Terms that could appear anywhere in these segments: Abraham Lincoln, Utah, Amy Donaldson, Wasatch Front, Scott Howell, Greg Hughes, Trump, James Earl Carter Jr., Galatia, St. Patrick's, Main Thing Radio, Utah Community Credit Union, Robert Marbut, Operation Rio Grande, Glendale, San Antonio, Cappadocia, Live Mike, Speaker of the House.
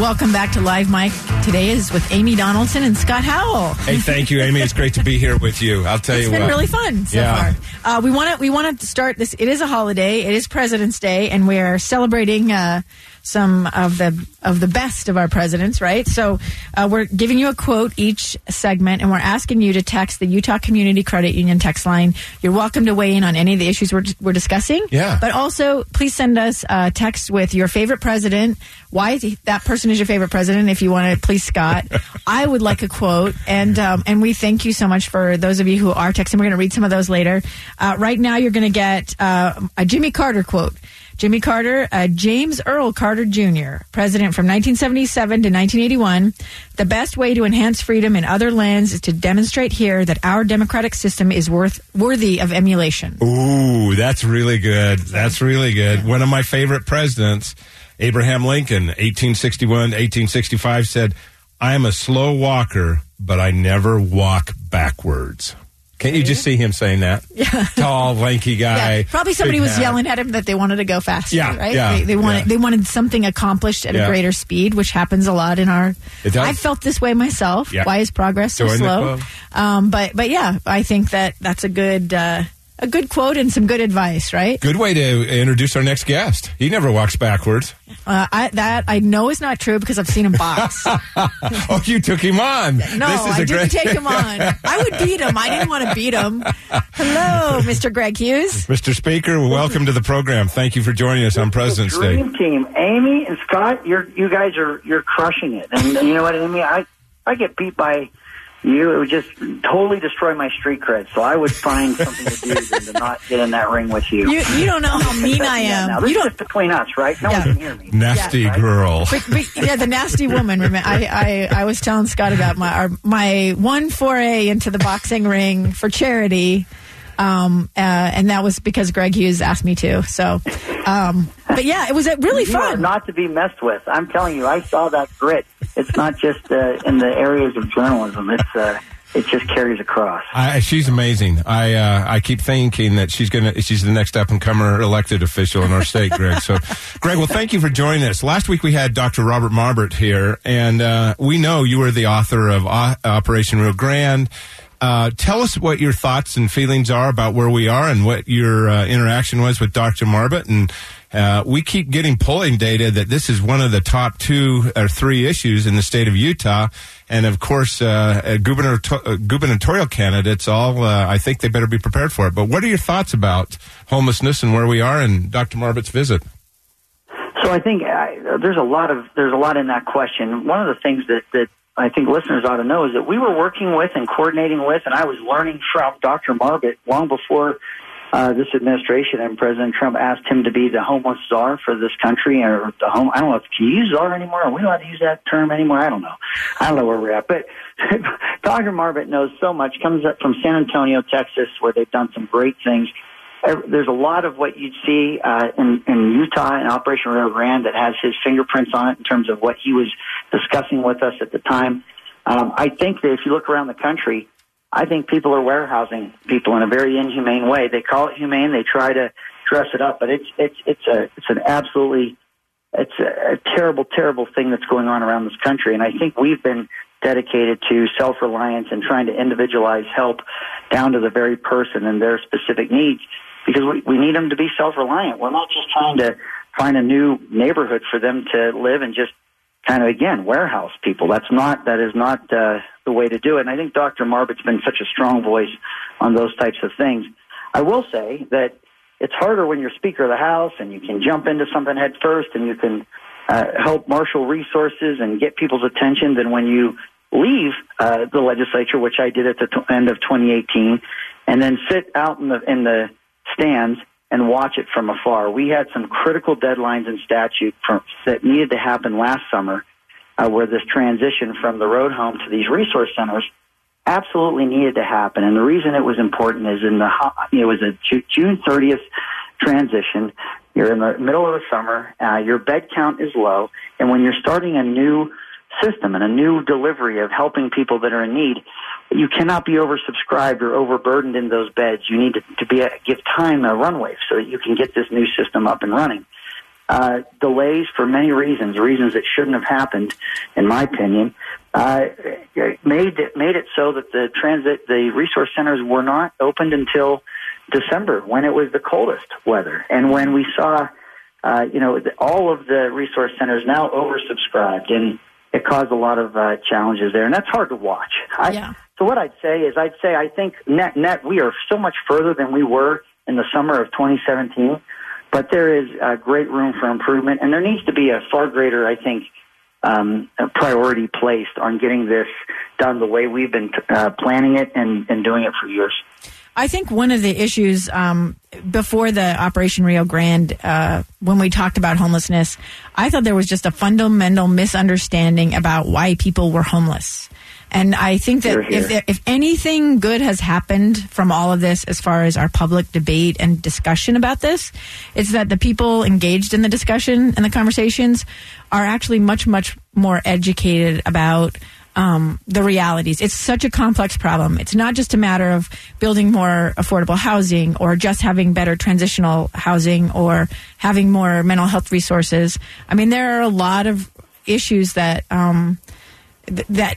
Welcome back to Live Mike. Today is with Amy Donaldson and Scott Howell. Hey, thank you, Amy. It's great to be here with you. I'll tell you what. It's been really fun so far. We want to start this. It is a holiday. It is President's Day, and we're celebrating some of the best of our presidents, right? So we're giving you a quote each segment, and we're asking you to text the Utah Community Credit Union text line. You're welcome to weigh in on any of the issues we're discussing. Yeah. But also, please send us a text with your favorite president, why that person is your favorite president. If you want to, please, Scott. I would like a quote. And we thank you so much for those of you who are texting. We're going to read some of those later. Right now, you're going to get a Jimmy Carter quote. Jimmy Carter, James Earl Carter Jr., president from 1977 to 1981. The best way to enhance freedom in other lands is to demonstrate here that our democratic system is worthy of emulation. Ooh, that's really good. That's really good. Yeah. One of my favorite presidents, Abraham Lincoln, 1861, 1865, said, "I am a slow walker, but I never walk backwards." Can't you just see him saying that? Yeah. Tall, lanky guy. Yeah. Probably somebody was yelling at him that they wanted to go faster, right? Yeah. They wanted something accomplished at a greater speed, which happens a lot in our... I've felt this way myself. Yeah. Why is progress so slow? But I think that's a good quote and some good advice, right? Good way to introduce our next guest. He never walks backwards. I know is not true because I've seen him box. Oh, you took him on. No, I didn't take him on. I would beat him. I didn't want to beat him. Hello, Mr. Greg Hughes. Mr. Speaker, welcome to the program. Thank you for joining us on President's Day. Dream team. Amy and Scott, you guys are crushing it. And you know what, Amy? I get beat by... It would just totally destroy my street cred, so I would find something to do than to not get in that ring with you. You don't know how mean I am. Now, this is just between us, right? No one can hear me. Nasty girl. But the nasty woman. Remember, I was telling Scott about my one foray into the boxing ring for charity, and that was because Greg Hughes asked me to, so... But it was really fun. Not to be messed with. I'm telling you, I saw that grit. It's not just in the areas of journalism. It just carries across. She's amazing. I keep thinking that she's the next up and comer elected official in our state, Greg. So, Greg, well, thank you for joining us. Last week we had Dr. Robert Marbut here, and we know you were the author of Operation Rio Grande. Tell us what your thoughts and feelings are about where we are and what your interaction was with Dr. Marbut. And we keep getting polling data that this is one of the top 2 or 3 issues in the state of Utah. And, of course, gubernatorial candidates all, I think they better be prepared for it. But what are your thoughts about homelessness and where we are and Dr. Marbut's visit? So I think there's a lot in that question. One of the things that I think listeners ought to know is that we were working with and coordinating with, and I was learning from Dr. Marbut long before this administration and President Trump asked him to be the homeless czar for this country, or the home. I don't know if you use czar anymore. Are we allowed to use that term anymore? I don't know where we're at. But Dr. Marbut knows so much. Comes up from San Antonio, Texas, where they've done some great things. There's a lot of what you'd see in Utah in Operation Rio Grande that has his fingerprints on it in terms of what he was discussing with us at the time. I think that if you look around the country, I think people are warehousing people in a very inhumane way. They call it humane. They try to dress it up, but it's a terrible, terrible thing that's going on around this country. And I think we've been dedicated to self-reliance and trying to individualize help down to the very person and their specific needs. Because we need them to be self-reliant. We're not just trying to find a new neighborhood for them to live and just kind of, again, warehouse people. That is not the way to do it. And I think Dr. Marbut's been such a strong voice on those types of things. I will say that it's harder when you're Speaker of the House and you can jump into something head first and you can help marshal resources and get people's attention than when you leave the legislature, which I did at the end of 2018, and then sit out in the stands and watch it from afar. We had some critical deadlines in statute that needed to happen last summer, where this transition from the road home to these resource centers absolutely needed to happen. And the reason it was important is it was a June 30th transition. You're in the middle of the summer. Your bed count is low. And when you're starting a new system and a new delivery of helping people that are in need, you cannot be oversubscribed or overburdened in those beds. You need to give time a runway so that you can get this new system up and running. Delays for many reasons that shouldn't have happened, in my opinion, made it so that the resource centers were not opened until December, when it was the coldest weather, and when we saw, all of the resource centers now oversubscribed, and it caused a lot of challenges there, and that's hard to watch. So what I'd say I think net we are so much further than we were in the summer of 2017, but there is great room for improvement, and there needs to be a far greater, I think, priority placed on getting this done the way we've been planning it and doing it for years. I think one of the issues before the Operation Rio Grande, when we talked about homelessness, I thought there was just a fundamental misunderstanding about why people were homeless. And I think that if anything good has happened from all of this as far as our public debate and discussion about this, it's that the people engaged in the discussion and the conversations are actually much, much more educated about the realities. It's such a complex problem. It's not just a matter of building more affordable housing or just having better transitional housing or having more mental health resources. I mean, there are a lot of issues that that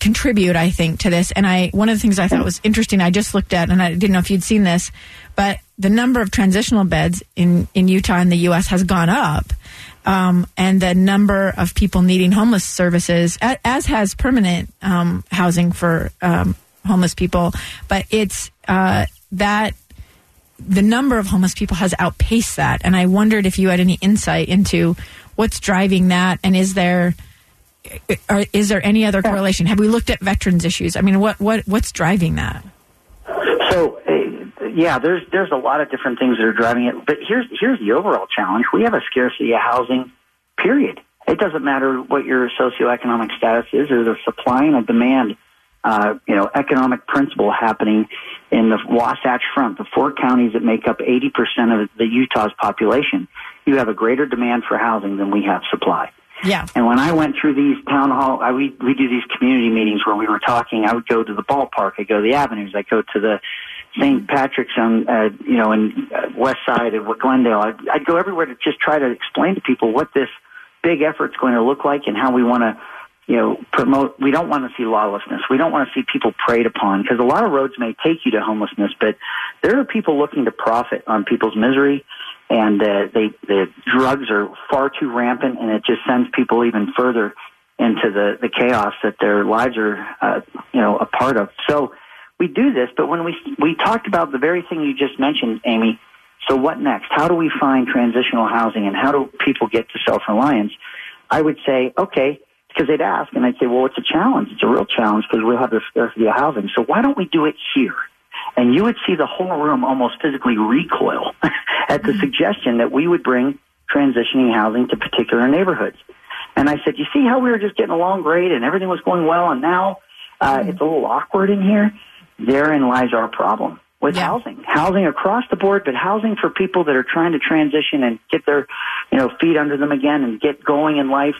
contribute, I think, to this. And one of the things I thought was interesting, I just looked at, and I didn't know if you'd seen this, but the number of transitional beds in Utah and the U.S. has gone up, and the number of people needing homeless services, as has permanent housing for homeless people. But it's that the number of homeless people has outpaced that. And I wondered if you had any insight into what's driving that, and is there any other correlation? Have we looked at veterans' issues? I mean, what's driving that? So, there's a lot of different things that are driving it. But here's the overall challenge: we have a scarcity of housing. Period. It doesn't matter what your socioeconomic status is. There's a supply and a demand, economic principle happening in the Wasatch Front, the four counties that make up 80% of the Utah's population. You have a greater demand for housing than we have supply. Yeah. And when I went through these town hall, we do these community meetings where we were talking. I would go to the ballpark. I go to the avenues. I go to the St. Patrick's on, in west side of Glendale. I'd go everywhere to just try to explain to people what this big effort's going to look like and how we want to, promote. We don't want to see lawlessness. We don't want to see people preyed upon, because a lot of roads may take you to homelessness, but there are people looking to profit on people's misery. And the drugs are far too rampant, and it just sends people even further into the chaos that their lives are, a part of. So we do this, but when we talked about the very thing you just mentioned, Amy, so what next? How do we find transitional housing, and how do people get to self-reliance? I would say, okay, because they'd ask, and I'd say, well, it's a challenge. It's a real challenge because we'll have the scarcity of housing. So why don't we do it here? And you would see the whole room almost physically recoil at the suggestion that we would bring transitioning housing to particular neighborhoods. And I said, you see how we were just getting along great and everything was going well, and now it's a little awkward in here? Therein lies our problem with housing. Housing across the board, but housing for people that are trying to transition and get their feet under them again and get going in life.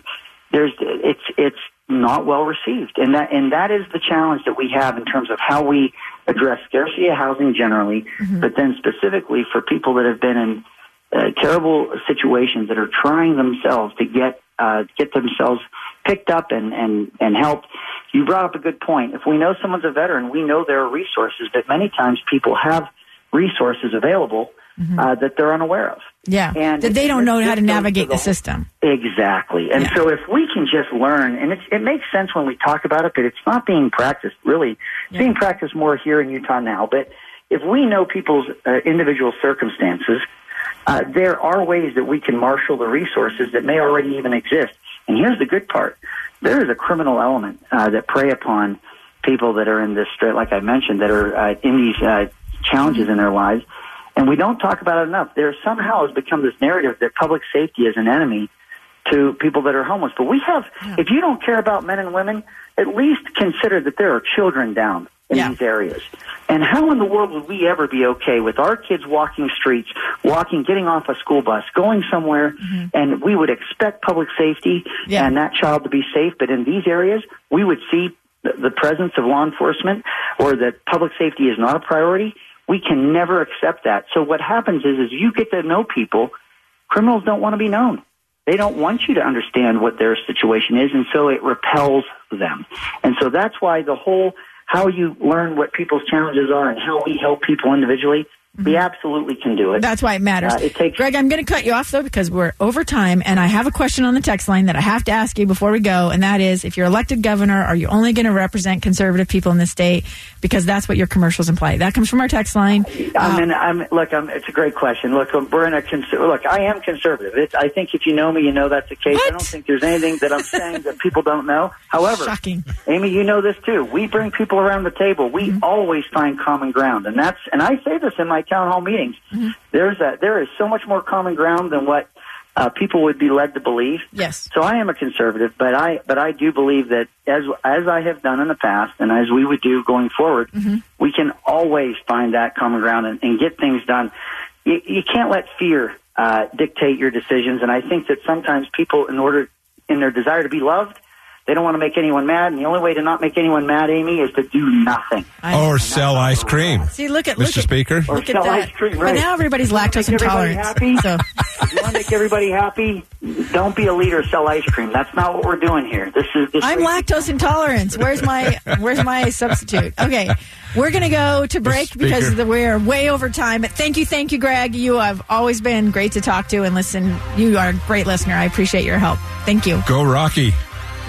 It's not well received, and that is the challenge that we have in terms of how we address scarcity of housing generally, but then specifically for people that have been in terrible situations that are trying themselves to get themselves picked up and helped. You brought up a good point. If we know someone's a veteran, we know there are resources, but many times people have resources available that they're unaware of. Yeah, and that they don't know how to navigate the system. Exactly. And so if we can just learn, and it makes sense when we talk about it, but it's not being practiced, really. It's being practiced more here in Utah now. But if we know people's individual circumstances, there are ways that we can marshal the resources that may already even exist. And here's the good part. There is a criminal element that prey upon people that are in this, like I mentioned, that are in these challenges in their lives. And we don't talk about it enough. There somehow has become this narrative that public safety is an enemy to people that are homeless. But we have, if you don't care about men and women, at least consider that there are children down in these areas. And how in the world would we ever be okay with our kids walking streets, walking, getting off a school bus, going somewhere, and we would expect public safety and that child to be safe. But in these areas, we would see the presence of law enforcement, or that public safety is not a priority. We can never accept that. So what happens is you get to know people. Criminals don't want to be known. They don't want you to understand what their situation is, and so it repels them. And so that's why the whole how you learn what people's challenges are and how we help people individually, we absolutely can do it. That's why it matters. Greg, I'm going to cut you off, though, because we're over time, and I have a question on the text line that I have to ask you before we go, and that is, if you're elected governor, are you only going to represent conservative people in this state? Because that's what your commercials imply. That comes from our text line. It's a great question. Look, I am conservative. I think if you know me, you know that's the case. What? I don't think there's anything that I'm saying that people don't know. However, shocking. Amy, you know this too. We bring people around the table. We always find common ground, and I say this in my town hall meetings. There is so much more common ground than what people would be led to believe. Yes. So I am a conservative, but I do believe that as I have done in the past, and as we would do going forward, we can always find that common ground and get things done. You can't let fear dictate your decisions, and I think that sometimes people, in their desire to be loved, they don't want to make anyone mad, and the only way to not make anyone mad, Amy, is to do nothing. Or sell ice cream. See, look at Mr. Speaker. Or sell ice cream, right. But now everybody's lactose intolerant. You want to make everybody happy? Don't be a leader, sell ice cream. That's not what we're doing here. I'm lactose intolerant. Where's my substitute? Okay. We're going to go to break because we're way over time. But thank you, Greg. You have always been great to talk to and listen. You are a great listener. I appreciate your help. Thank you. Go Rocky.